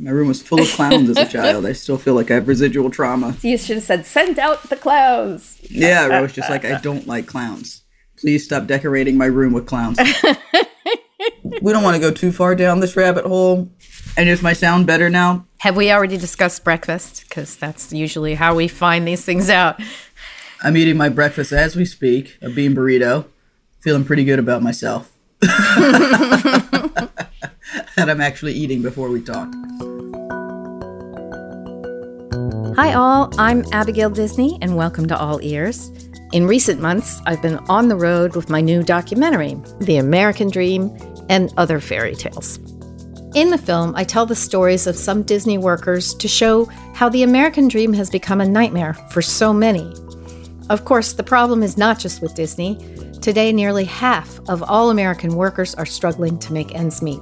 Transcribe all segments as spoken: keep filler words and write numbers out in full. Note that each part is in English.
My room was full of clowns as a child. I still feel like I have residual trauma. So you should have said, send out the clowns. Yeah, I was just like, I don't like clowns. Please stop decorating my room with clowns. We don't want to go too far down this rabbit hole. And is my sound better now? Have we already discussed breakfast? Because that's usually how we find these things out. I'm eating my breakfast as we speak, a bean burrito, feeling pretty good about myself. That I'm actually eating before we talk. Hi all, I'm Abigail Disney, and welcome to All Ears. In recent months, I've been on the road with my new documentary, The American Dream and Other Fairy Tales. In the film, I tell the stories of some Disney workers to show how the American dream has become a nightmare for so many. Of course, the problem is not just with Disney. Today, nearly half of all American workers are struggling to make ends meet.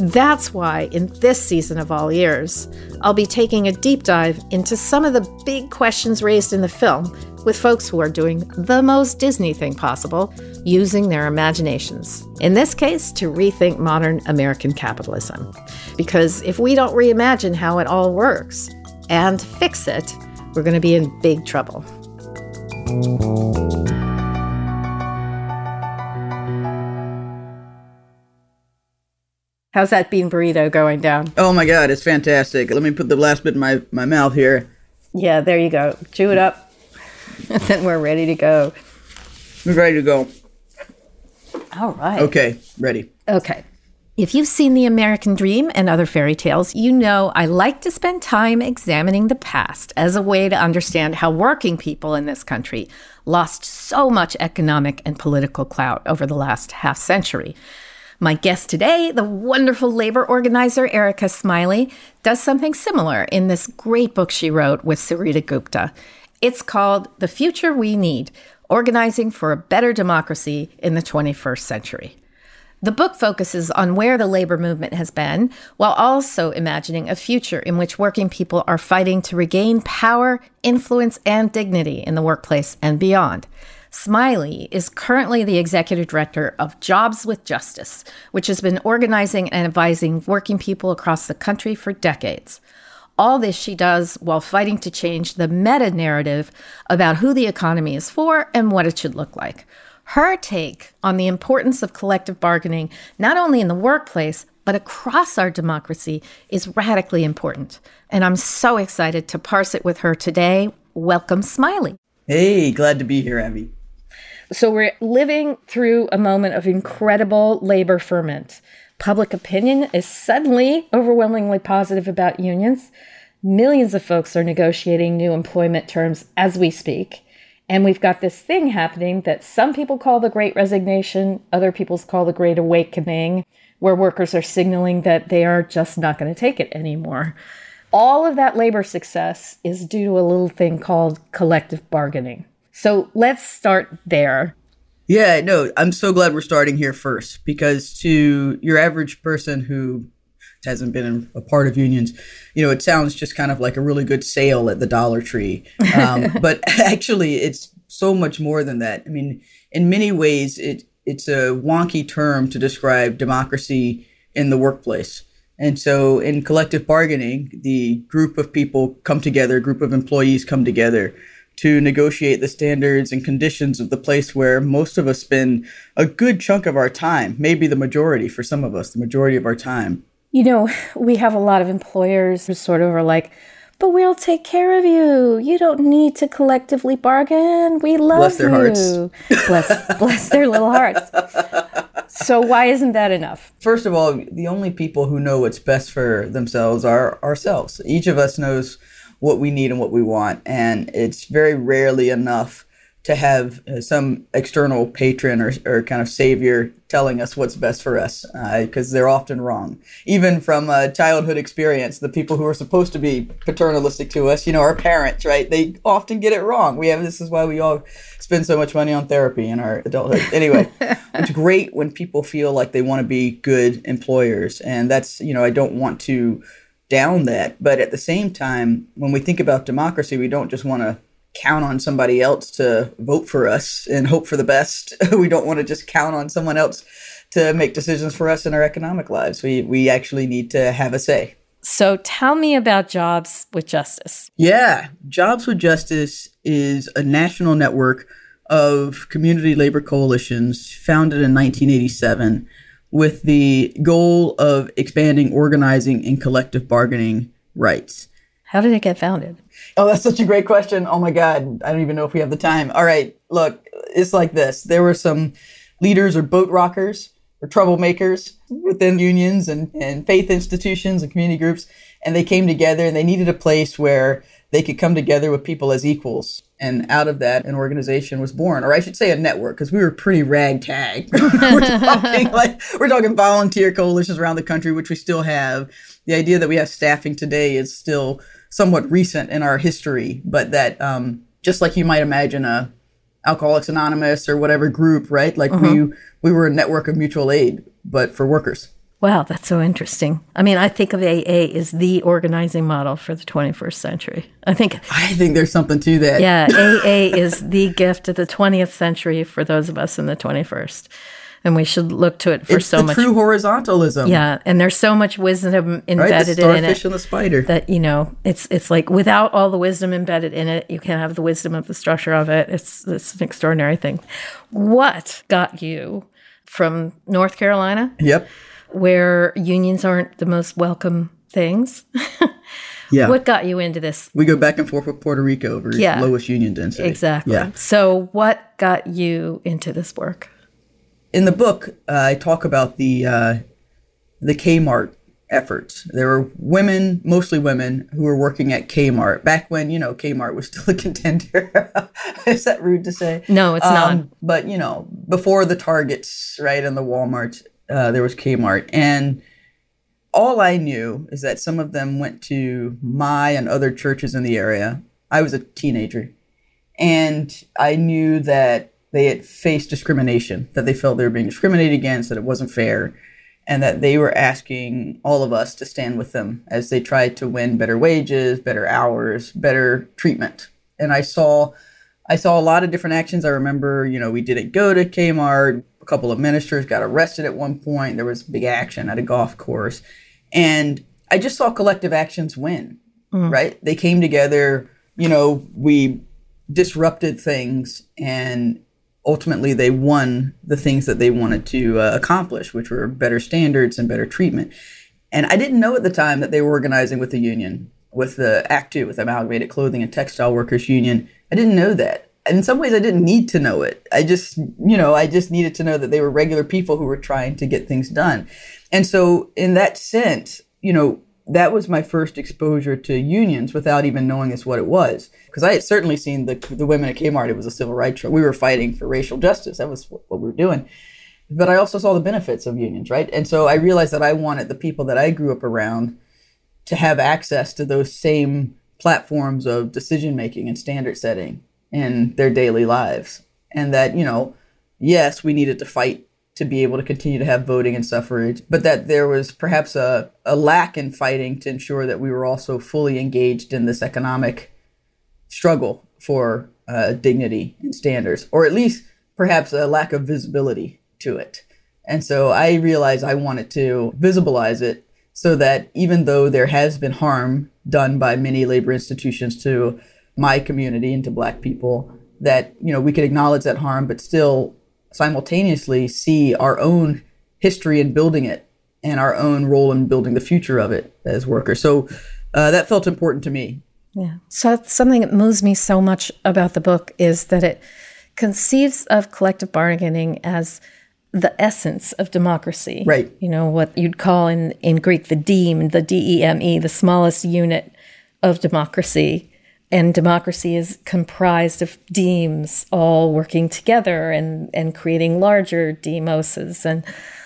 That's why, in this season of All Ears, I'll be taking a deep dive into some of the big questions raised in the film with folks who are doing the most Disney thing possible, using their imaginations. In this case, to rethink modern American capitalism. Because if we don't reimagine how it all works and fix it, we're going to be in big trouble. How's that bean burrito going down? Oh my God, it's fantastic. Let me put the last bit in my, my mouth here. Yeah, there you go. Chew it up. And then we're ready to go. We're ready to go. All right. Okay, ready. Okay. If you've seen The American Dream and Other Fairy Tales, you know I like to spend time examining the past as a way to understand how working people in this country lost so much economic and political clout over the last half century. My guest today, the wonderful labor organizer Erica Smiley, does something similar in this great book she wrote with Sarita Gupta. It's called The Future We Need: Organizing for a Better Democracy in the twenty-first Century. The book focuses on where the labor movement has been, while also imagining a future in which working people are fighting to regain power, influence, and dignity in the workplace and beyond. Smiley is currently the executive director of Jobs with Justice, which has been organizing and advising working people across the country for decades. All this she does while fighting to change the meta-narrative about who the economy is for and what it should look like. Her take on the importance of collective bargaining, not only in the workplace, but across our democracy, is radically important. And I'm so excited to parse it with her today. Welcome, Smiley. Hey, glad to be here, Abby. So we're living through a moment of incredible labor ferment. Public opinion is suddenly overwhelmingly positive about unions. Millions of folks are negotiating new employment terms as we speak. And we've got this thing happening that some people call the Great Resignation, other people call the Great Awakening, where workers are signaling that they are just not going to take it anymore. All of that labor success is due to a little thing called collective bargaining. So let's start there. Yeah, no, I'm so glad we're starting here first, because to your average person who hasn't been a part of unions, you know, it sounds just kind of like a really good sale at the Dollar Tree. Um, but actually, it's so much more than that. I mean, in many ways, it it's a wonky term to describe democracy in the workplace. And so in collective bargaining, the group of people come together, a group of employees come together to negotiate the standards and conditions of the place where most of us spend a good chunk of our time, maybe the majority for some of us, the majority of our time. You know, we have a lot of employers who sort of are like, but we'll take care of you. You don't need to collectively bargain. We love bless their you. Hearts. Bless, bless their little hearts. So why isn't that enough? First of all, the only people who know what's best for themselves are ourselves. Each of us knows what we need and what we want. And it's very rarely enough to have some external patron or, or kind of savior telling us what's best for us, because uh, they're often wrong. Even from uh, childhood experience, the people who are supposed to be paternalistic to us, you know, our parents, right? They often get it wrong. We have, this is why we all spend so much money on therapy in our adulthood. Anyway, it's great when people feel like they want to be good employers. And that's, you know, I don't want to down that. But at the same time, when we think about democracy, we don't just want to count on somebody else to vote for us and hope for the best. We don't want to just count on someone else to make decisions for us in our economic lives. We we actually need to have a say. So tell me about Jobs with Justice. Yeah. Jobs with Justice is a national network of community labor coalitions founded in nineteen eighty-seven with the goal of expanding organizing and collective bargaining rights. How did it get founded? Oh, that's such a great question. Oh, my God. I don't even know if we have the time. All right. Look, it's like this. There were some leaders or boat rockers or troublemakers within unions and, and faith institutions and community groups. And they came together and they needed a place where they could come together with people as equals. And out of that, an organization was born, or I should say a network, because we were pretty ragtag. we're, talking like, we're talking volunteer coalitions around the country, which we still have. The idea that we have staffing today is still somewhat recent in our history, but that um, just like you might imagine a Alcoholics Anonymous or whatever group, right? Like mm-hmm. we we were a network of mutual aid, but for workers. Wow, that's so interesting. I mean, I think of A A as the organizing model for the twenty-first century. I think I think there's something to that. Yeah, A A is the gift of the twentieth century for those of us in the twenty-first. And we should look to it for it's so the much. True horizontalism. Yeah, and there's so much wisdom embedded right, the starfish in it. And the spider. That you know, it's it's like without all the wisdom embedded in it, you can't have the wisdom of the structure of it. It's it's an extraordinary thing. What got you from North Carolina? Yep, where unions aren't the most welcome things. Yeah. What got you into this? We go back and forth with Puerto Rico over its yeah. lowest union density. Exactly. Yeah. So, what got you into this work? In the book, uh, I talk about the uh, the Kmart efforts. There were women, mostly women, who were working at Kmart back when, you know, Kmart was still a contender. Is that rude to say? No, it's um, not. But, you know, before the Targets, right, and the Walmarts, uh, there was Kmart. And all I knew is that some of them went to my and other churches in the area. I was a teenager. And I knew that they had faced discrimination, that they felt they were being discriminated against, that it wasn't fair, and that they were asking all of us to stand with them as they tried to win better wages, better hours, better treatment. And I saw I saw a lot of different actions. I remember, you know, we didn't go to Kmart. A couple of ministers got arrested at one point. There was big action at a golf course. And I just saw collective actions win, mm. right? They came together, you know, we disrupted things, and ultimately, they won the things that they wanted to uh, accomplish, which were better standards and better treatment. And I didn't know at the time that they were organizing with the union, with the A C T U, with the Amalgamated Clothing and Textile Workers Union. I didn't know that. And in some ways, I didn't need to know it. I just, you know, I just needed to know that they were regular people who were trying to get things done. And so in that sense, you know, that was my first exposure to unions without even knowing it's what it was. Because I had certainly seen the the women at Kmart. It was a civil rights struggle. We were fighting for racial justice. That was what we were doing. But I also saw the benefits of unions, right? And so I realized that I wanted the people that I grew up around to have access to those same platforms of decision-making and standard setting in their daily lives. And that, you know, yes, we needed to fight to be able to continue to have voting and suffrage, but that there was perhaps a, a lack in fighting to ensure that we were also fully engaged in this economic struggle for uh, dignity and standards, or at least perhaps a lack of visibility to it. And so I realized I wanted to visibilize it so that even though there has been harm done by many labor institutions to my community and to Black people, that, you know, we could acknowledge that harm, but still simultaneously see our own history in building it and our own role in building the future of it as workers. So uh, that felt important to me. Yeah. So something that moves me so much about the book is that it conceives of collective bargaining as the essence of democracy. Right. You know, what you'd call in, in Greek the deme, the D E M E, the smallest unit of democracy. And democracy is comprised of demes all working together and, and creating larger demos. And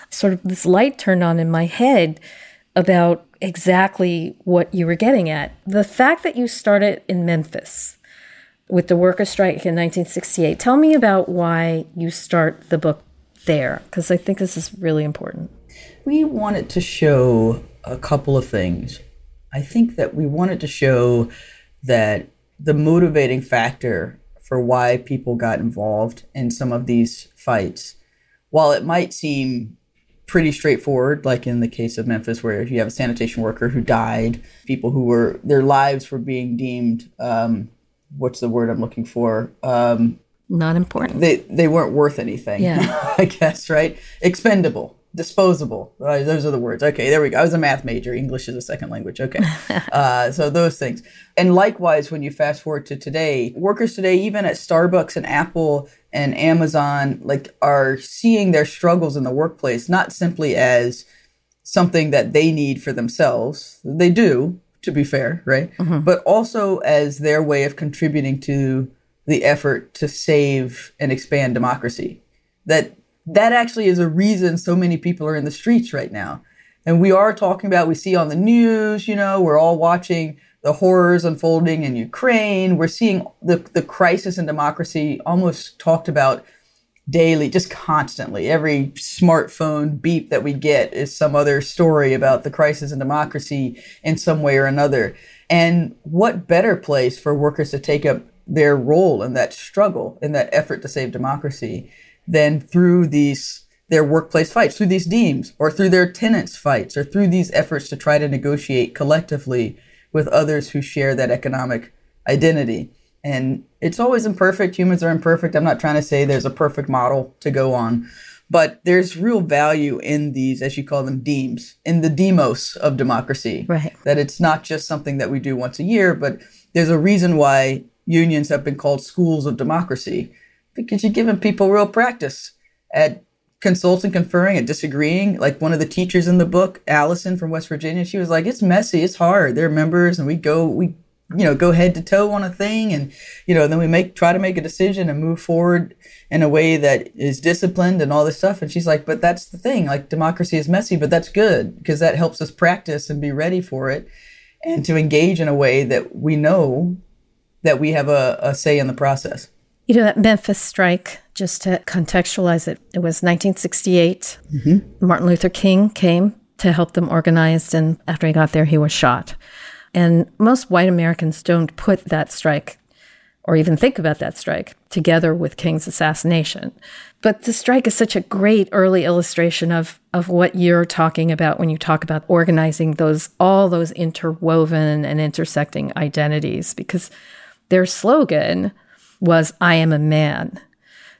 sort of this light turned on in my head about exactly what you were getting at. The fact that you started in Memphis with the worker strike in nineteen sixty-eight, tell me about why you start the book there, because I think this is really important. We wanted to show a couple of things. I think that we wanted to show that the motivating factor for why people got involved in some of these fights, while it might seem pretty straightforward, like in the case of Memphis, where you have a sanitation worker who died, people who were, their lives were being deemed, um, what's the word I'm looking for? Um, Not important. They they weren't worth anything, yeah. I guess, right? Expendable, disposable. Right? Those are the words. Okay, there we go. I was a math major. English is a second language. Okay. uh, so those things. And likewise, when you fast forward to today, workers today, even at Starbucks and Apple and Amazon, like are seeing their struggles in the workplace, not simply as something that they need for themselves. They do, to be fair, right? Mm-hmm. But also as their way of contributing to the effort to save and expand democracy. That that actually is a reason so many people are in the streets right now. And we are talking about, we see on the news, you know, we're all watching the horrors unfolding in Ukraine. We're seeing the, the crisis in democracy almost talked about daily, just constantly. Every smartphone beep that we get is some other story about the crisis in democracy in some way or another. And what better place for workers to take up their role in that struggle, in that effort to save democracy, then through these, their workplace fights, through these deems, or through their tenants' fights, or through these efforts to try to negotiate collectively with others who share that economic identity. And it's always imperfect. Humans are imperfect. I'm not trying to say there's a perfect model to go on, but there's real value in these, as you call them, deems, in the demos of democracy, right? That it's not just something that we do once a year, but there's a reason why unions have been called schools of democracy, because you're giving people real practice at consulting, conferring, at disagreeing. Like one of the teachers in the book, Allison from West Virginia, she was like, it's messy, it's hard. They're members and we go, we, you know, go head to toe on a thing. And, you know, then we make, try to make a decision and move forward in a way that is disciplined and all this stuff. And she's like, but that's the thing, like democracy is messy, but that's good because that helps us practice and be ready for it and to engage in a way that we know that we have a, a say in the process. You know, that Memphis strike, just to contextualize it, it was nineteen sixty-eight. Mm-hmm. Martin Luther King came to help them organize, and after he got there, he was shot. And most white Americans don't put that strike, or even think about that strike, together with King's assassination. But the strike is such a great early illustration of, of what you're talking about when you talk about organizing those, all those interwoven and intersecting identities, because their slogan was, I am a man,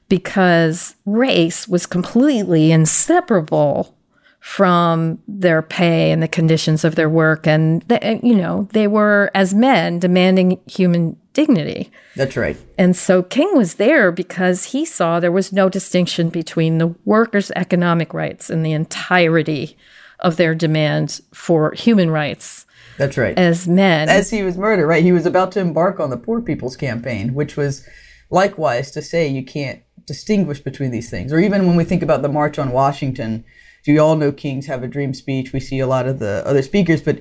because race was completely inseparable from their pay and the conditions of their work. And, they, you know, they were, as men, demanding human dignity. That's right. And so King was there because he saw there was no distinction between the workers' economic rights and the entirety of their demand for human rights. That's right. As men. As he was murdered, right? He was about to embark on the Poor People's Campaign, which was likewise to say you can't distinguish between these things. Or even when we think about the March on Washington, we all know King's Have a Dream speech. We see a lot of the other speakers, but,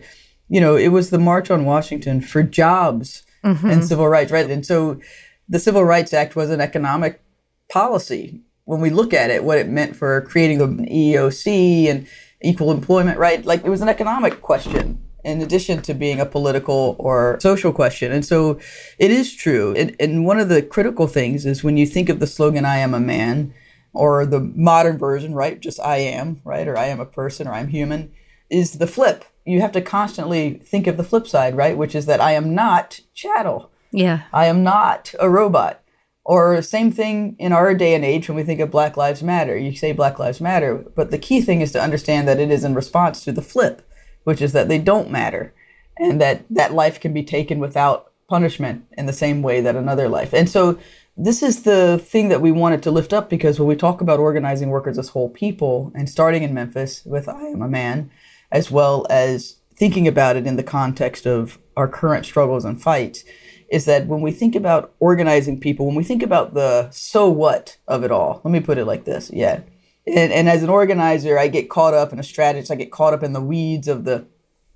you know, it was the March on Washington for jobs mm-hmm. and civil rights, right? And so the Civil Rights Act was an economic policy. When we look at it, what it meant for creating the E E O C and equal employment, right? Like it was an economic question, in addition to being a political or social question. And so it is true. And, and one of the critical things is when you think of the slogan, I am a man, or the modern version, right, just I am, right, or I am a person, or I'm human, is the flip. You have to constantly think of the flip side, right, which is that I am not chattel. Yeah. I am not a robot. Or same thing in our day and age when we think of Black Lives Matter. You say Black Lives Matter, but the key thing is to understand that it is in response to the flip, which is that they don't matter and that that life can be taken without punishment in the same way that another life. And so this is the thing that we wanted to lift up, because when we talk about organizing workers as whole people and starting in Memphis with I am a man, as well as thinking about it in the context of our current struggles and fights, is that when we think about organizing people, when we think about the so what of it all, let me put it like this, yeah. And, and as an organizer, I get caught up in a strategist. I get caught up in the weeds of the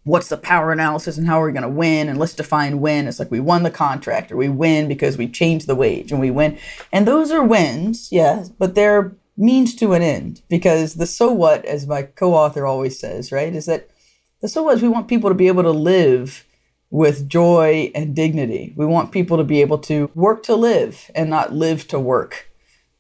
what's the power analysis and how are we going to win? And let's define win. It's like we won the contract, or we win because we changed the wage, and we win. And those are wins, yes, but they're means to an end, because the so what, as my co-author always says, right, is that the so what is we want people to be able to live with joy and dignity. We want people to be able to work to live and not live to work.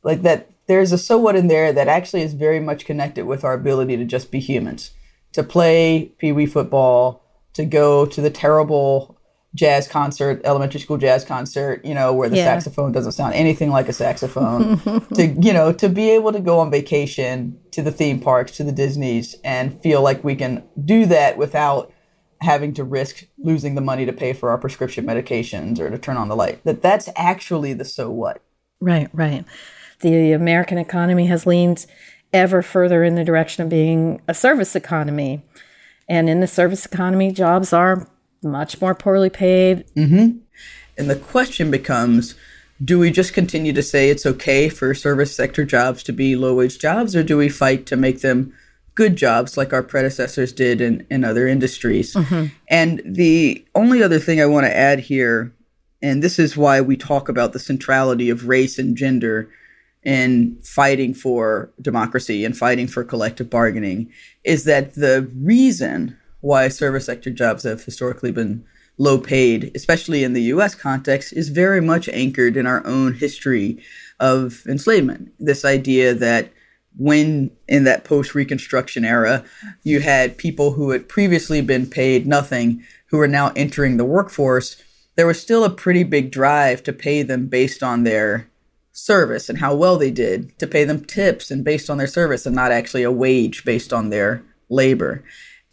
Like that. there's a so what in there that actually is very much connected with our ability to just be humans, to play Pee Wee football, to go to the terrible jazz concert, elementary school jazz concert, you know, where the yeah. saxophone doesn't sound anything like a saxophone, to, you know, to be able to go on vacation to the theme parks, to the Disneys, and feel like we can do that without having to risk losing the money to pay for our prescription medications or to turn on the light. That that's actually the so what. Right, right. The American economy has leaned ever further in the direction of being a service economy. And in the service economy, jobs are much more poorly paid. Mm-hmm. And the question becomes, do we just continue to say it's okay for service sector jobs to be low-wage jobs, or do we fight to make them good jobs like our predecessors did in, in other industries? Mm-hmm. And the only other thing I want to add here, and this is why we talk about the centrality of race and gender in fighting for democracy and fighting for collective bargaining, is that the reason why service sector jobs have historically been low paid, especially in the U S context, is very much anchored in our own history of enslavement. This idea that when in that post-Reconstruction era, you had people who had previously been paid nothing, who were now entering the workforce, there was still a pretty big drive to pay them based on their service and how well they did, to pay them tips and based on their service and not actually a wage based on their labor.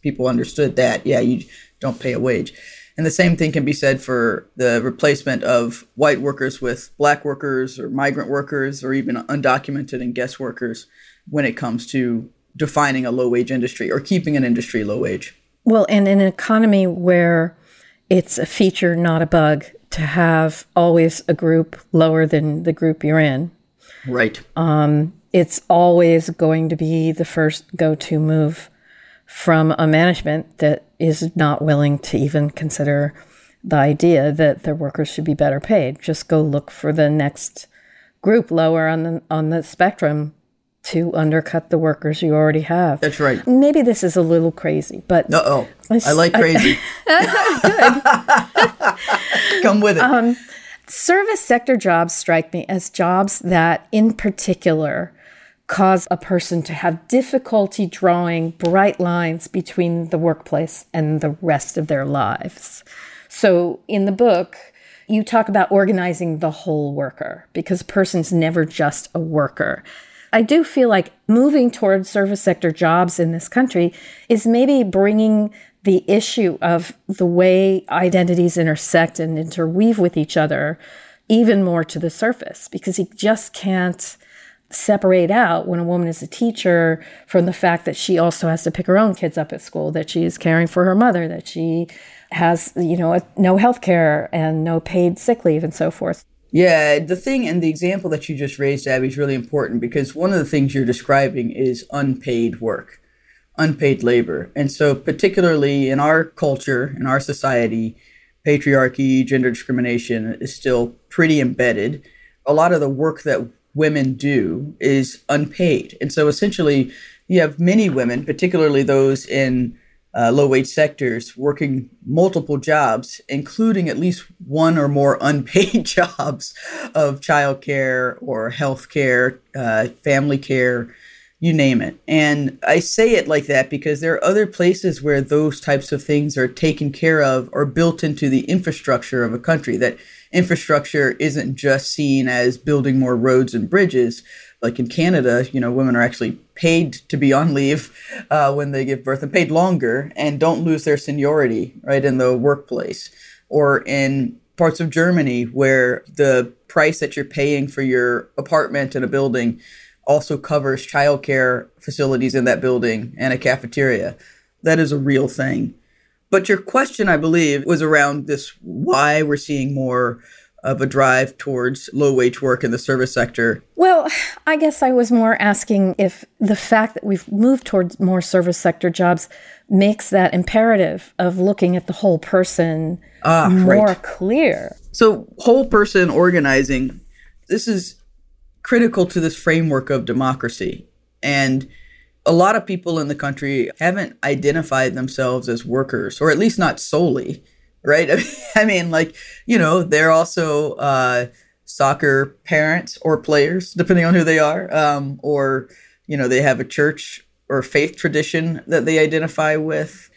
People understood that, yeah, you don't pay a wage. And the same thing can be said for the replacement of white workers with black workers or migrant workers or even undocumented and guest workers when it comes to defining a low-wage industry or keeping an industry low-wage. Well, and in an economy where it's a feature, not a bug, to have always a group lower than the group you're in. Right. Um, it's always going to be the first go-to move from a management that is not willing to even consider the idea that their workers should be better paid. Just go look for the next group lower on the on the spectrum to undercut the workers you already have. That's right. Maybe this is a little crazy, but... Uh-oh. I, I like crazy. I, good. Come with it. Um, service sector jobs strike me as jobs that, in particular, cause a person to have difficulty drawing bright lines between the workplace and the rest of their lives. So in the book, you talk about organizing the whole worker, because a person's never just a worker. I do feel like moving towards service sector jobs in this country is maybe bringing the issue of the way identities intersect and interweave with each other even more to the surface, because you just can't separate out when a woman is a teacher from the fact that she also has to pick her own kids up at school, that she is caring for her mother, that she has, you know, no health care and no paid sick leave and so forth. Yeah, the thing and the example that you just raised, Abby, is really important, because one of the things you're describing is unpaid work, unpaid labor. And so particularly in our culture, in our society, patriarchy, gender discrimination is still pretty embedded. A lot of the work that women do is unpaid. And so essentially you have many women, particularly those in uh, low-wage sectors, working multiple jobs, including at least one or more unpaid jobs of childcare or healthcare, uh, family care, you name it. And I say it like that because there are other places where those types of things are taken care of or built into the infrastructure of a country. That infrastructure isn't just seen as building more roads and bridges. Like in Canada, you know, women are actually paid to be on leave uh, when they give birth and paid longer and don't lose their seniority, right, in the workplace. Or in parts of Germany where the price that you're paying for your apartment in a building also covers childcare facilities in that building and a cafeteria. That is a real thing. But your question, I believe, was around this, why we're seeing more of a drive towards low-wage work in the service sector. Well, I guess I was more asking if the fact that we've moved towards more service sector jobs makes that imperative of looking at the whole person ah, more right. clear. So whole person organizing, this is critical to this framework of democracy. And a lot of people in the country haven't identified themselves as workers, or at least not solely, right? I mean, like, you know, they're also uh, soccer parents or players, depending on who they are, um, or, you know, they have a church or faith tradition that they identify with.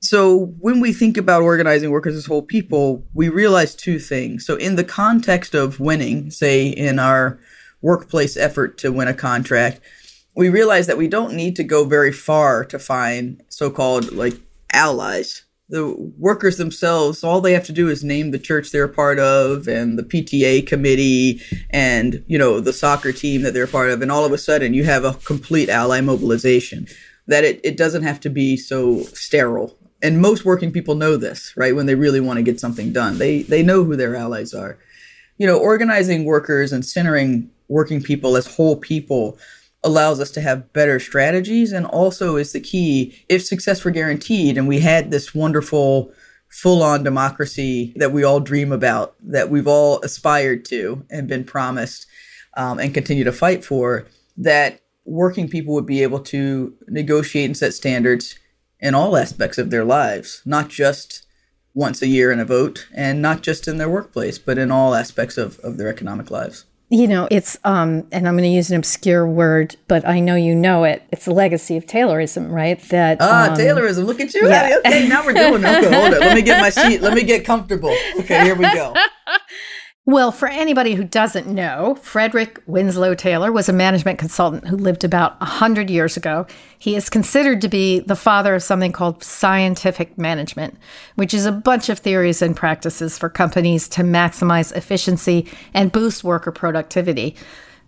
So when we think about organizing workers as whole people, we realize two things. So in the context of winning, say in our workplace effort to win a contract, we realize that we don't need to go very far to find so-called like allies. The workers themselves, all they have to do is name the church they're a part of and the P T A committee and, you know, the soccer team that they're a part of. And all of a sudden you have a complete ally mobilization, that it, it doesn't have to be so sterile. And most working people know this, right? When they really want to get something done, they they know who their allies are. You know, organizing workers and centering working people as whole people allows us to have better strategies, and also is the key if success were guaranteed and we had this wonderful full-on democracy that we all dream about, that we've all aspired to and been promised um, and continue to fight for, that working people would be able to negotiate and set standards in all aspects of their lives, not just once a year in a vote and not just in their workplace, but in all aspects of, of their economic lives. You know, it's, um, and I'm going to use an obscure word, but I know you know it. It's the legacy of Taylorism, right? That Ah, um, Taylorism. Look at you. Yeah. Okay, now we're doing it. Okay, hold it. Let me get my sheet. Let me get comfortable. Okay, here we go. Well, for anybody who doesn't know, Frederick Winslow Taylor was a management consultant who lived about one hundred years ago. He is considered to be the father of something called scientific management, which is a bunch of theories and practices for companies to maximize efficiency and boost worker productivity.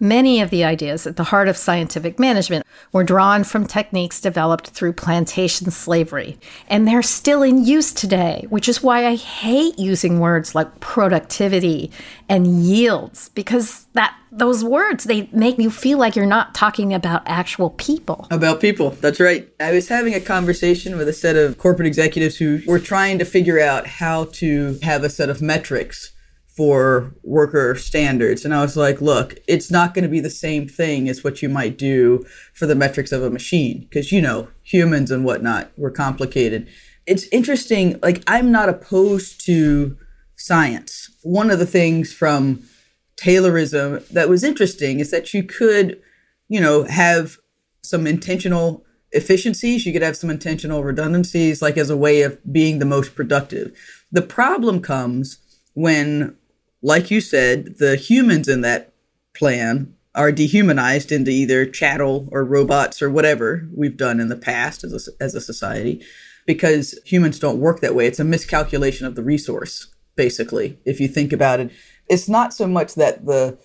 Many of the ideas at the heart of scientific management were drawn from techniques developed through plantation slavery, and they're still in use today, which is why I hate using words like productivity and yields, because that those words, they make you feel like you're not talking about actual people. About people, that's right. I was having a conversation with a set of corporate executives who were trying to figure out how to have a set of metrics for worker standards. And I was like, look, it's not going to be the same thing as what you might do for the metrics of a machine, because, you know, humans and whatnot, we're complicated. It's interesting. Like, I'm not opposed to science. One of the things from Taylorism that was interesting is that you could, you know, have some intentional efficiencies. You could have some intentional redundancies, like as a way of being the most productive. The problem comes when, like you said, the humans in that plan are dehumanized into either chattel or robots or whatever we've done in the past as a, as a society, because humans don't work that way. It's a miscalculation of the resource, basically, if you think about it. It's not so much that the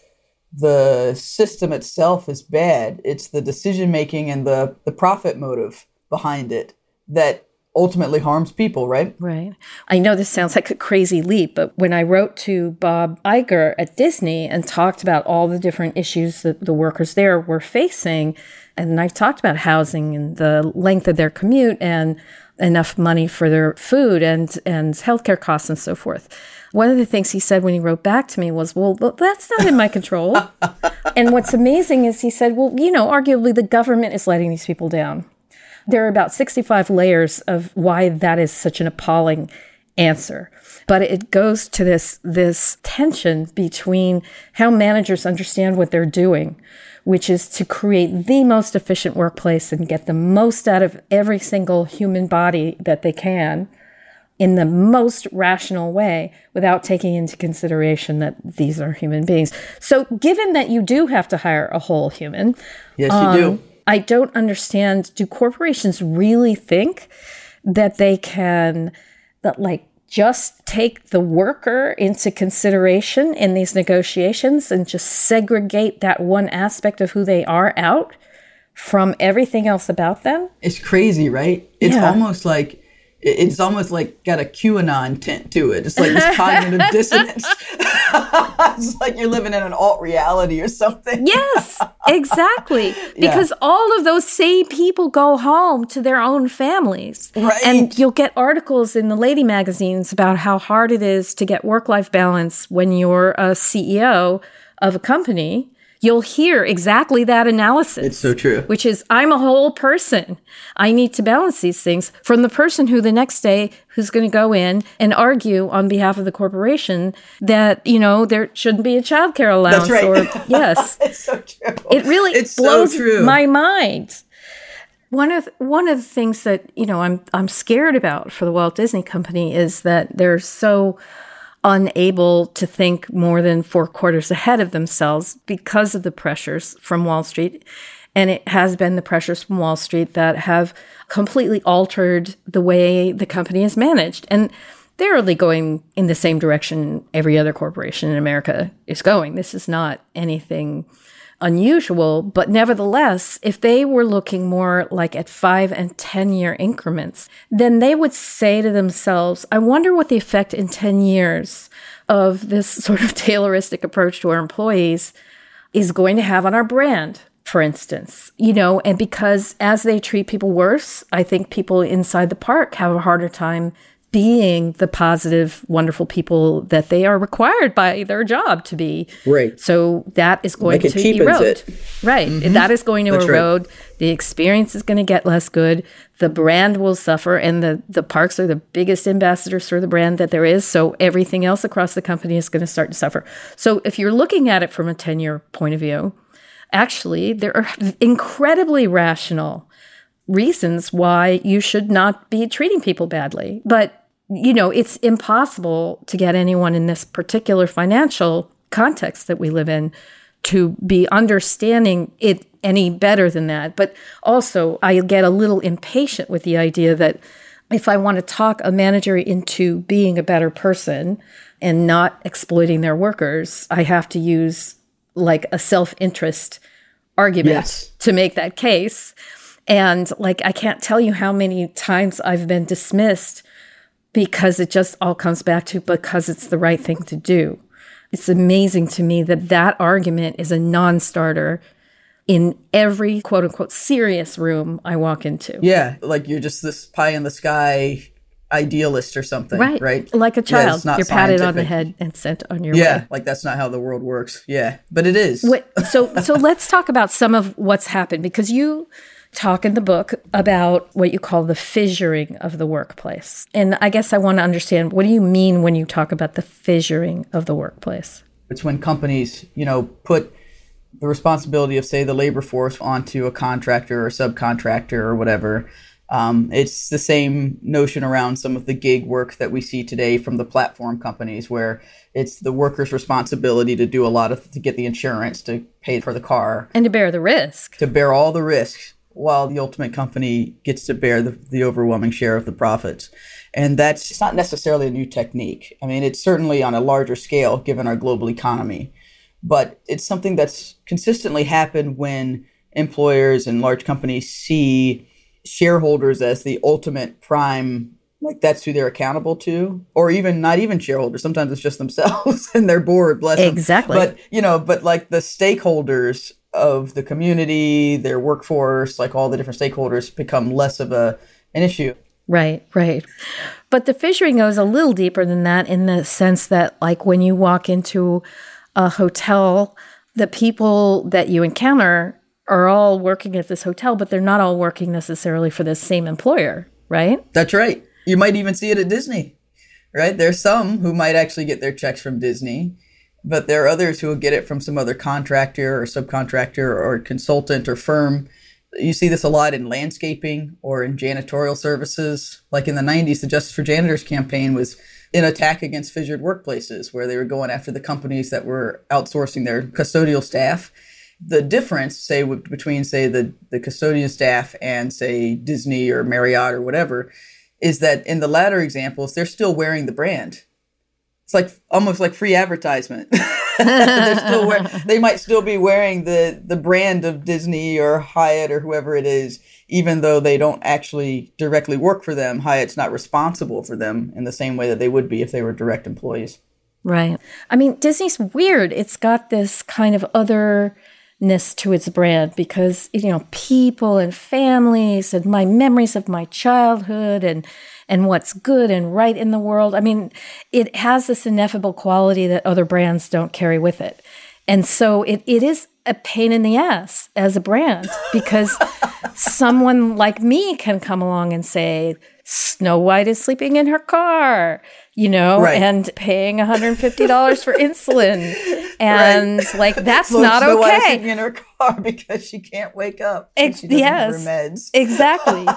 the system itself is bad. It's the decision-making and the, the profit motive behind it that ultimately harms people, right? Right. I know this sounds like a crazy leap, but when I wrote to Bob Iger at Disney and talked about all the different issues that the workers there were facing, and I talked about housing and the length of their commute and enough money for their food and, and healthcare costs and so forth. One of the things he said when he wrote back to me was, well, that's not in my control. And what's amazing is he said, well, you know, arguably the government is letting these people down. There are about sixty-five layers of why that is such an appalling answer. But it goes to this this tension between how managers understand what they're doing, which is to create the most efficient workplace and get the most out of every single human body that they can in the most rational way, without taking into consideration that these are human beings. So given that you do have to hire a whole human. Yes, you um, do. I don't understand, do corporations really think that they can, that like, just take the worker into consideration in these negotiations and just segregate that one aspect of who they are out from everything else about them? It's crazy, right? It's yeah. almost like, it's almost like got a QAnon tint to it. It's like this cognitive dissonance. It's like you're living in an alt reality or something. Yes, exactly. Yeah. Because all of those same people go home to their own families. Right. And you'll get articles in the lady magazines about how hard it is to get work-life balance when you're a C E O of a company. you'll hear exactly that analysis. It's so true. Which is, I'm a whole person. I need to balance these things from the person who the next day who's going to go in and argue on behalf of the corporation that, you know, there shouldn't be a child care allowance. That's right. Or, yes. It's so true. It really it's blows so true. my mind. One of one of the things that, you know, I'm I'm scared about for the Walt Disney Company is that they're so unable to think more than four quarters ahead of themselves because of the pressures from Wall Street. And it has been the pressures from Wall Street that have completely altered the way the company is managed. And they're only going in the same direction every other corporation in America is going. This is not anything unusual, but nevertheless, if they were looking more like at five and ten-year increments, then they would say to themselves, I wonder what the effect in ten years of this sort of Tayloristic approach to our employees is going to have on our brand, for instance. You know, and because as they treat people worse, I think people inside the park have a harder time being the positive, wonderful people that they are required by their job to be. Right. So that is going like to erode. It. Right. Mm-hmm. That is going to That's erode. Right. The experience is going to get less good. The brand will suffer. And the, the parks are the biggest ambassadors for the brand that there is. So everything else across the company is going to start to suffer. So if you're looking at it from a ten-year point of view, actually, there are incredibly rational reasons why you should not be treating people badly. But you know, it's impossible to get anyone in this particular financial context that we live in to be understanding it any better than that. But also, I get a little impatient with the idea that if I want to talk a manager into being a better person and not exploiting their workers, I have to use like a self-interest argument yes. to make that case. And like, I can't tell you how many times I've been dismissed because it just all comes back to because it's the right thing to do. It's amazing to me that that argument is a non-starter in every quote-unquote serious room I walk into. Yeah, like you're just this pie-in-the-sky idealist or something, right? right? Like a child. Yeah, it's not you're scientific. Patted on the head and sent on your yeah, way. Yeah, like that's not how the world works. Yeah, but it is. Wait, so, so let's talk about some of what's happened, because you talk in the book about what you call the fissuring of the workplace. And I guess I want to understand, what do you mean when you talk about the fissuring of the workplace? It's when companies, you know, put the responsibility of, say, the labor force onto a contractor or subcontractor or whatever. Um, it's the same notion around some of the gig work that we see today from the platform companies, where it's the worker's responsibility to do a lot of, to get the insurance, to pay for the car. And to bear the risk. To bear all the risks, while the ultimate company gets to bear the, the overwhelming share of the profits. And that's it's not necessarily a new technique. I mean, it's certainly on a larger scale given our global economy, but it's something that's consistently happened when employers and large companies see shareholders as the ultimate prime, like that's who they're accountable to, or even not even shareholders. Sometimes it's just themselves and their board, bless them. Exactly. But, you know, but like the stakeholders of the community, their workforce, like all the different stakeholders become less of a an issue. Right, right. But the fissuring goes a little deeper than that, in the sense that like when you walk into a hotel, the people that you encounter are all working at this hotel, but they're not all working necessarily for the same employer, right? That's right. You might even see it at Disney, right? There's some who might actually get their checks from Disney, but there are others who will get it from some other contractor or subcontractor or consultant or firm. You see this a lot in landscaping or in janitorial services. Like in the nineties, the Justice for Janitors campaign was an attack against fissured workplaces, where they were going after the companies that were outsourcing their custodial staff. The difference, say, between, say, the, the custodian staff and, say, Disney or Marriott or whatever, is that in the latter examples, they're still wearing the brand. It's like almost like free advertisement. They're still wearing, they might still be wearing the, the brand of Disney or Hyatt or whoever it is, even though they don't actually directly work for them. Hyatt's not responsible for them in the same way that they would be if they were direct employees. Right. I mean, Disney's weird. It's got this kind of otherness to its brand because, you know, people and families and my memories of my childhood and and what's good and right in the world. I mean, it has this ineffable quality that other brands don't carry with it. And so it it is a pain in the ass as a brand, because someone like me can come along and say, Snow White is sleeping in her car, you know, right. and paying one hundred fifty dollars for insulin. And right. like, that's well, not Snow okay. Snow White is sleeping in her car because she can't wake up. Ex- she doesn't yes, have her meds. Exactly.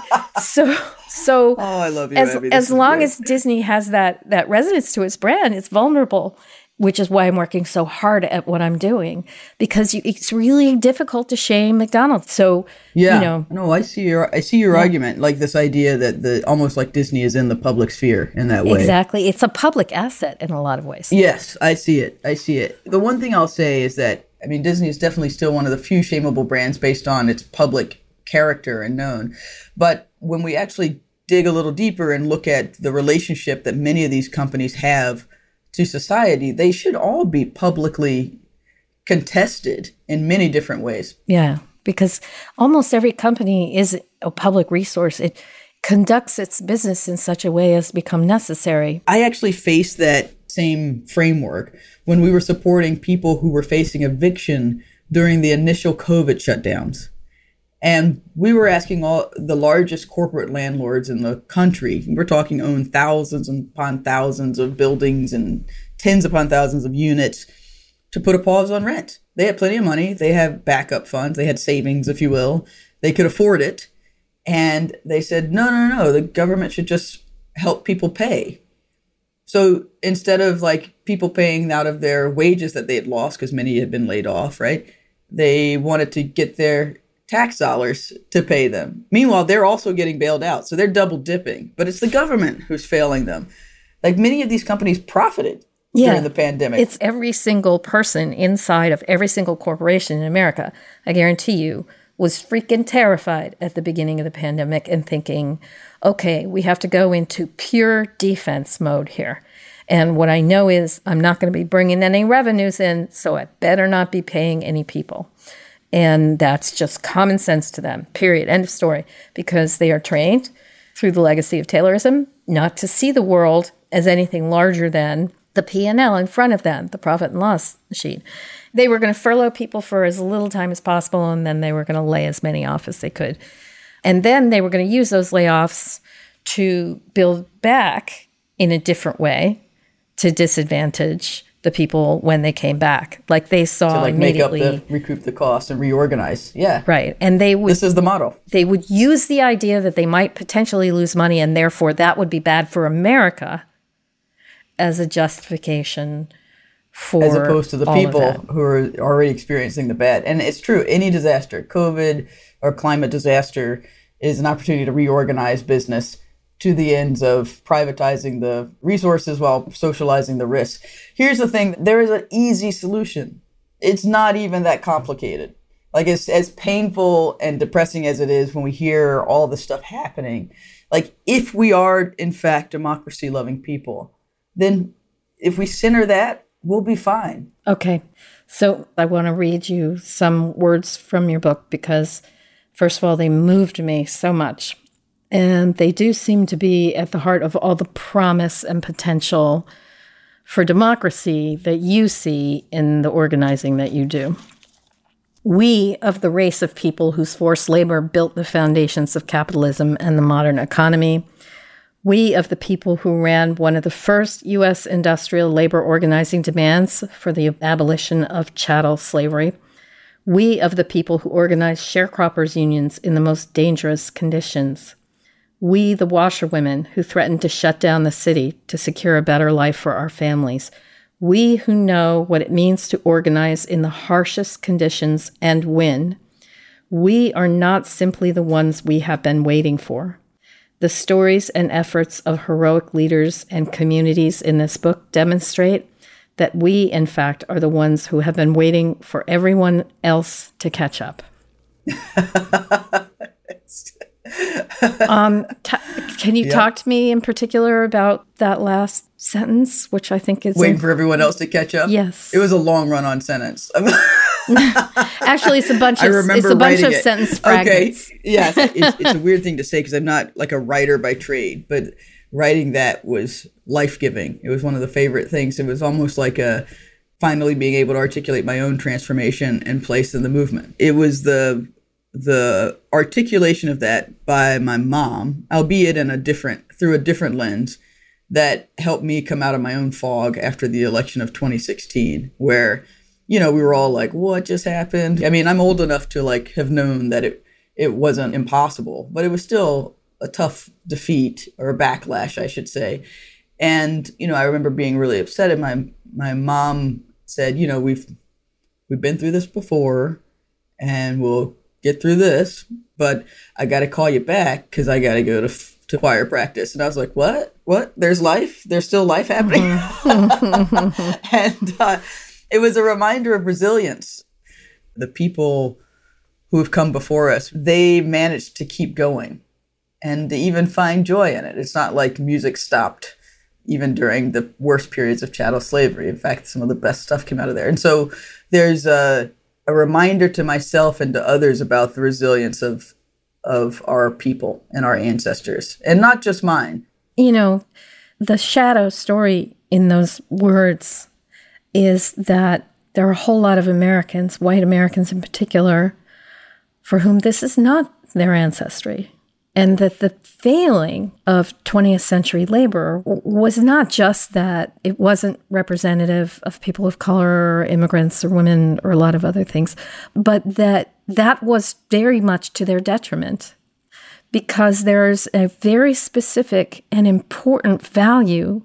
So, so oh, I love you, as, Abby. This as long great. as Disney has that, that resonance to its brand, it's vulnerable, which is why I'm working so hard at what I'm doing, because you, it's really difficult to shame McDonald's. So, yeah. you know. No, I see your I see your yeah. argument, like this idea that the almost like Disney is in the public sphere in that way. Exactly. It's a public asset in a lot of ways. Yes, I see it. I see it. The one thing I'll say is that, I mean, Disney is definitely still one of the few shameable brands based on its public character and known. But when we actually dig a little deeper and look at the relationship that many of these companies have to society, they should all be publicly contested in many different ways. Yeah, because almost every company is a public resource. It conducts its business in such a way as become necessary. I actually faced that same framework when we were supporting people who were facing eviction during the initial COVID shutdowns. And we were asking all the largest corporate landlords in the country, we're talking own thousands upon thousands of buildings and tens upon thousands of units, to put a pause on rent. They had plenty of money. They have backup funds. They had savings, if you will. They could afford it. And they said, no, no, no, the government should just help people pay. So instead of like people paying out of their wages that they had lost, because many had been laid off, right? They wanted to get their tax dollars to pay them. Meanwhile, they're also getting bailed out. So they're double dipping, but it's the government who's failing them. Like many of these companies profited yeah. during the pandemic. It's every single person inside of every single corporation in America, I guarantee you, was freaking terrified at the beginning of the pandemic and thinking, okay, we have to go into pure defense mode here. And what I know is I'm not going to be bringing any revenues in, so I better not be paying any people. And that's just common sense to them, period, end of story, because they are trained through the legacy of Taylorism not to see the world as anything larger than the P and L in front of them, the profit and loss sheet. They were going to furlough people for as little time as possible, and then they were going to lay as many off as they could. And then they were going to use those layoffs to build back in a different way to disadvantage the people when they came back. Like they saw to like immediately, make up the, recoup the cost and reorganize. Yeah. Right. And they would, this is the model. They would use the idea that they might potentially lose money and therefore that would be bad for America as a justification for as opposed to the people who are already experiencing the bad. And it's true, any disaster, COVID or climate disaster, is an opportunity to reorganize business to the ends of privatizing the resources while socializing the risk. Here's the thing. There is an easy solution. It's not even that complicated. Like, it's as painful and depressing as it is when we hear all this stuff happening. Like, if we are, in fact, democracy-loving people, then if we center that, we'll be fine. Okay. So I want to read you some words from your book because, first of all, they moved me so much. And they do seem to be at the heart of all the promise and potential for democracy that you see in the organizing that you do. We, of the race of people whose forced labor built the foundations of capitalism and the modern economy, we, of the people who ran one of the first U S industrial labor organizing demands for the abolition of chattel slavery, we, of the people who organized sharecroppers' unions in the most dangerous conditions, we, the washerwomen who threatened to shut down the city to secure a better life for our families. We who know what it means to organize in the harshest conditions and win. We are not simply the ones we have been waiting for. The stories and efforts of heroic leaders and communities in this book demonstrate that we, in fact, are the ones who have been waiting for everyone else to catch up. um, t- can you yep. talk to me in particular about that last sentence, which I think is waiting a- for everyone else to catch up? Yes, it was a long run-on sentence. Actually, it's a bunch. I of, remember it's a bunch of it. sentence fragments. Okay, yes, it's, it's a weird thing to say because I'm not like a writer by trade, but writing that was life-giving. It was one of the favorite things. It was almost like a finally being able to articulate my own transformation and place in the movement. It was the the articulation of that by my mom, albeit in a different through a different lens, that helped me come out of my own fog after the election of twenty sixteen, where, you know, we were all like, what just happened? I mean, I'm old enough to like have known that it it wasn't impossible, but it was still a tough defeat, or a backlash, I should say. And, you know, I remember being really upset, and my my mom said, you know, we've we've been through this before and we'll get through this, but I got to call you back because I got to go to to choir practice. And I was like, what? What? There's life? There's still life happening? And uh, it was a reminder of resilience. The people who have come before us, they managed to keep going and to even find joy in it. It's not like music stopped even during the worst periods of chattel slavery. In fact, some of the best stuff came out of there. And so there's a, a reminder to myself and to others about the resilience of of our people and our ancestors, and not just mine. You know, the shadow story in those words is that there are a whole lot of Americans, white Americans in particular, for whom this is not their ancestry. And that the failing of twentieth century labor was not just that it wasn't representative of people of color or immigrants or women or a lot of other things, but that that was very much to their detriment, because there's a very specific and important value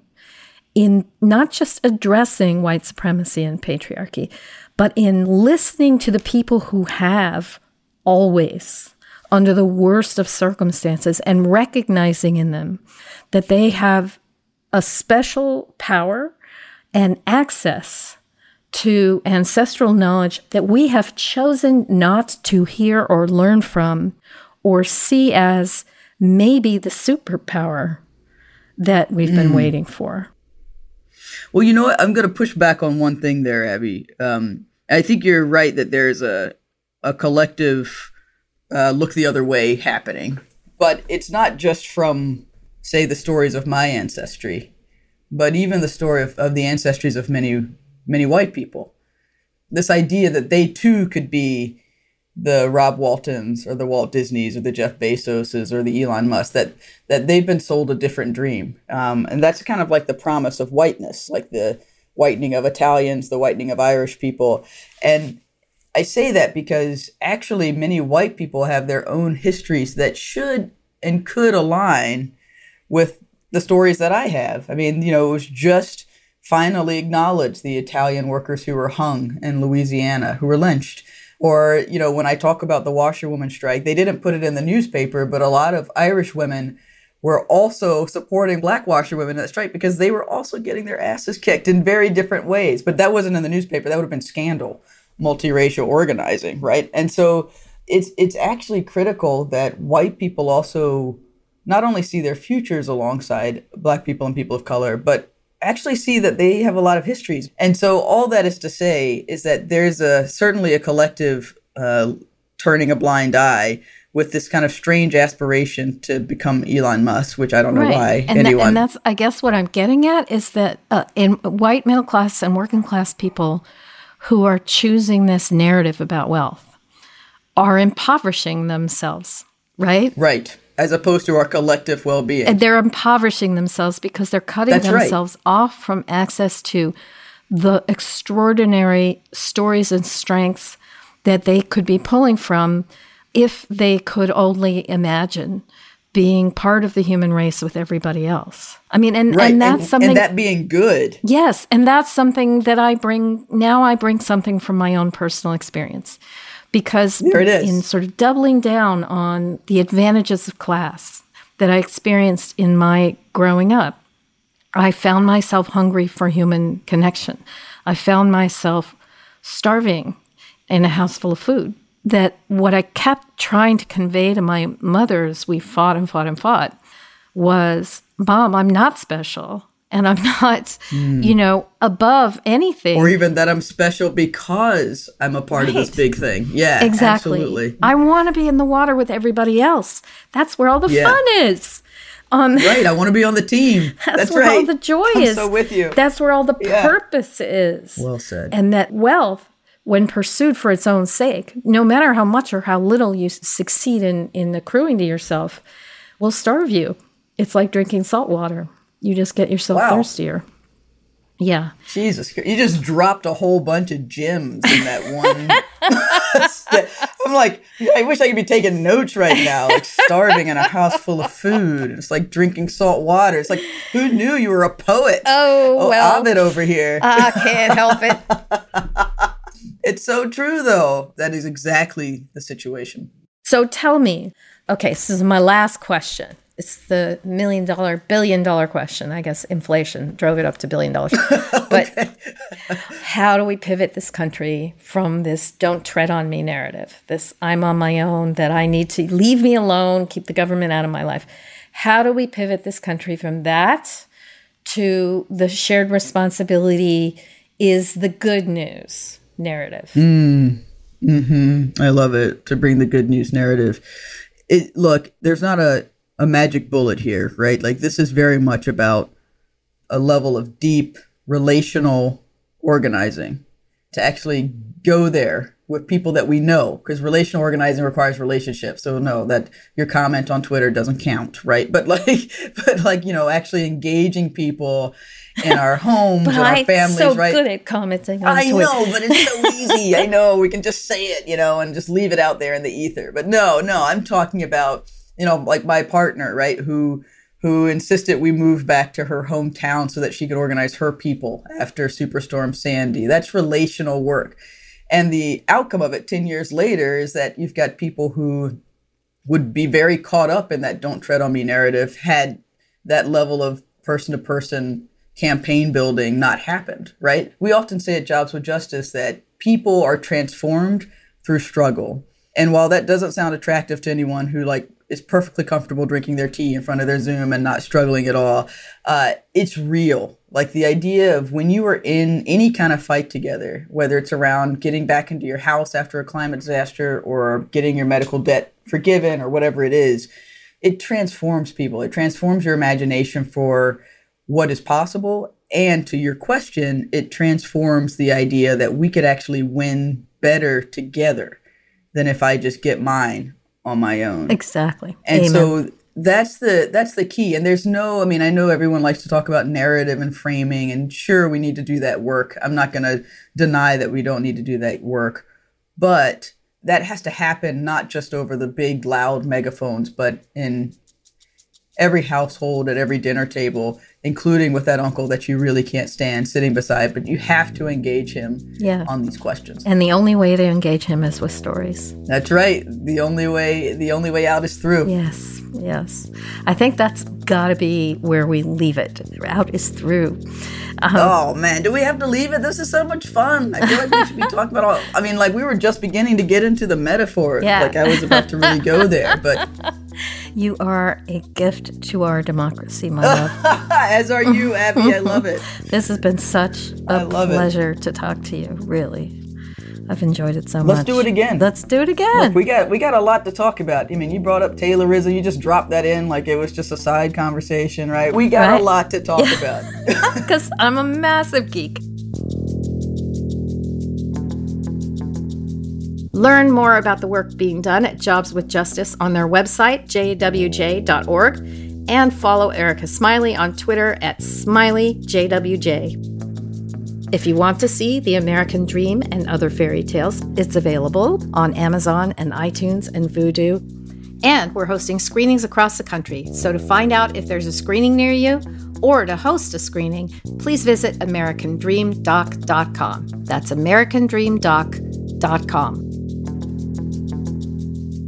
in not just addressing white supremacy and patriarchy, but in listening to the people who have always, under the worst of circumstances, and recognizing in them that they have a special power and access to ancestral knowledge that we have chosen not to hear or learn from or see as maybe the superpower that we've mm. been waiting for. Well, you know what? I'm going to push back on one thing there, Abby. Um, I think you're right that there's a, a collective... Uh, look the other way happening. But it's not just from, say, the stories of my ancestry, but even the story of, of the ancestries of many, many white people. This idea that they too could be the Rob Waltons or the Walt Disneys or the Jeff Bezoses or the Elon Musk, that that they've been sold a different dream. Um, and that's kind of like the promise of whiteness, like the whitening of Italians, the whitening of Irish people. And I say that because actually many white people have their own histories that should and could align with the stories that I have. I mean, you know, it was just finally acknowledged the Italian workers who were hung in Louisiana, who were lynched. Or, you know, when I talk about the washerwoman strike, they didn't put it in the newspaper, but a lot of Irish women were also supporting black washerwomen in that strike because they were also getting their asses kicked in very different ways. But that wasn't in the newspaper. That would have been scandal. Multiracial organizing, right? And so it's it's actually critical that white people also not only see their futures alongside black people and people of color, but actually see that they have a lot of histories. And so all that is to say is that there's a certainly a collective uh, turning a blind eye with this kind of strange aspiration to become Elon Musk, which I don't know right. why and anyone. That, and that's, I guess what I'm getting at is that uh, in white middle class and working class people who are choosing this narrative about wealth are impoverishing themselves, right? Right, as opposed to our collective well-being. And they're impoverishing themselves because they're cutting That's themselves right. off from access to the extraordinary stories and strengths that they could be pulling from if they could only imagine being part of the human race with everybody else. I mean, and, right. and that's and, something... And that being good. Yes, and that's something that I bring... Now I bring something from my own personal experience. Because there it is. In sort of doubling down on the advantages of class that I experienced in my growing up, I found myself hungry for human connection. I found myself starving in a house full of food. That what I kept trying to convey to my mother as we fought and fought and fought was, Mom, I'm not special, and I'm not, mm. you know, above anything. Or even that I'm special because I'm a part right. of this big thing. Yeah, exactly. Absolutely. I want to be in the water with everybody else. That's where all the yeah. fun is. Um, right. I want to be on the team. That's, that's where right. all the joy I'm is. So with you. That's where all the yeah. purpose is. Well said. And that wealth, when pursued for its own sake, no matter how much or how little you succeed in, in accruing to yourself, will starve you. It's like drinking salt water. You just get yourself wow. thirstier. Yeah. Jesus. You just dropped a whole bunch of gems in that one. st- I'm like, I wish I could be taking notes right now, like starving in a house full of food. It's like drinking salt water. It's like, who knew you were a poet? Oh, oh well. Ovid over here. I can't help it. It's so true, though. That is exactly the situation. So tell me. Okay, this is my last question. It's the million dollar, billion dollar question. I guess inflation drove it up to billion dollars. But how do we pivot this country from this don't tread on me narrative, this I'm on my own, that I need to leave me alone, keep the government out of my life? How do we pivot this country from that to the shared responsibility is the good news narrative? Mm. Mm-hmm. I love it, to bring the good news narrative. It, look, there's not a... a magic bullet here, right? Like this is very much about a level of deep relational organizing to actually go there with people that we know, because relational organizing requires relationships. So no, that your comment on Twitter doesn't count, right? But like, but like, you know, actually engaging people in our homes, but in our families, so right? I'm so good at commenting on I Twitter. I know, but it's so easy. I know we can just say it, you know, and just leave it out there in the ether. But no, no, I'm talking about, you know, like my partner, right, who who insisted we move back to her hometown so that she could organize her people after Superstorm Sandy. That's relational work. And the outcome of it ten years later is that you've got people who would be very caught up in that don't tread on me narrative had that level of person-to-person campaign building not happened, right? We often say at Jobs with Justice that people are transformed through struggle. And while that doesn't sound attractive to anyone who, like, is perfectly comfortable drinking their tea in front of their Zoom and not struggling at all, Uh, it's real. Like the idea of when you are in any kind of fight together, whether it's around getting back into your house after a climate disaster or getting your medical debt forgiven or whatever it is, it transforms people. It transforms your imagination for what is possible. And to your question, it transforms the idea that we could actually win better together than if I just get mine on my own. Exactly. And Amen. so that's the that's the key. And there's no, I mean, I know everyone likes to talk about narrative and framing, and sure, we need to do that work. I'm not going to deny that we don't need to do that work. But that has to happen not just over the big, loud megaphones, but in every household, at every dinner table, including with that uncle that you really can't stand sitting beside, but you have to engage him yeah. on these questions. And the only way to engage him is with stories. That's right. The only way, the only way out is through. Yes, yes. I think that's got to be where we leave it. Out is through. Um, oh, man, do we have to leave it? This is so much fun. I feel like we should be talking about all, I mean, like we were just beginning to get into the metaphor. Yeah. Like I was about to really go there, but... You are a gift to our democracy, my love. As are you, Abby. I love it. This has been such a pleasure it. to talk to you, really. I've enjoyed it so Let's much. Let's do it again. Let's do it again. Look, we got we got a lot to talk about. I mean, you brought up Taylorism. You just dropped that in like it was just a side conversation, right? We got right? a lot to talk about. Because I'm a massive geek. Learn more about the work being done at Jobs with Justice on their website, j w j dot org, and follow Erica Smiley on Twitter at Smiley J W J. If you want to see The American Dream and Other Fairy Tales, it's available on Amazon and iTunes and Vudu. And we're hosting screenings across the country, so to find out if there's a screening near you or to host a screening, please visit American Dream Doc dot com. That's American Dream Doc dot com.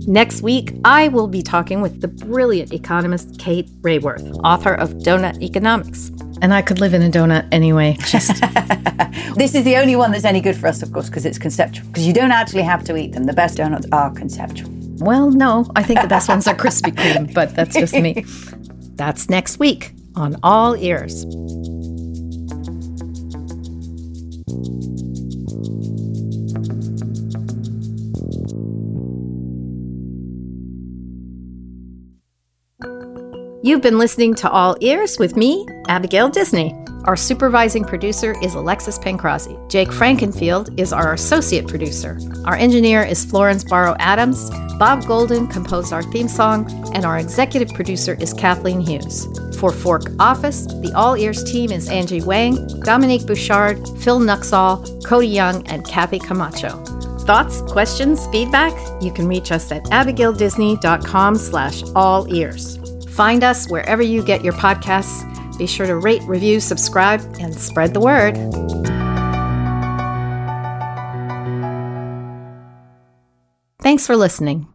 Next week, I will be talking with the brilliant economist Kate Raworth, author of Donut Economics. And I could live in a donut anyway. Just This is the only one that's any good for us, of course, because it's conceptual. Because you don't actually have to eat them. The best donuts are conceptual. Well, no, I think the best ones are Krispy Kreme, but that's just me. That's next week on All Ears. You've been listening to All Ears with me, Abigail Disney. Our supervising producer is Alexis Pancrasi. Jake Frankenfield is our associate producer. Our engineer is Florence Barrow-Adams. Bob Golden composed our theme song, and our executive producer is Kathleen Hughes. For Fork Office, the All Ears team is Angie Wang, Dominique Bouchard, Phil Nuxall, Cody Young, and Kathy Camacho. Thoughts, questions, feedback? You can reach us at abigaildisney.com slash all ears. Find us wherever you get your podcasts. Be sure to rate, review, subscribe, and spread the word. Thanks for listening.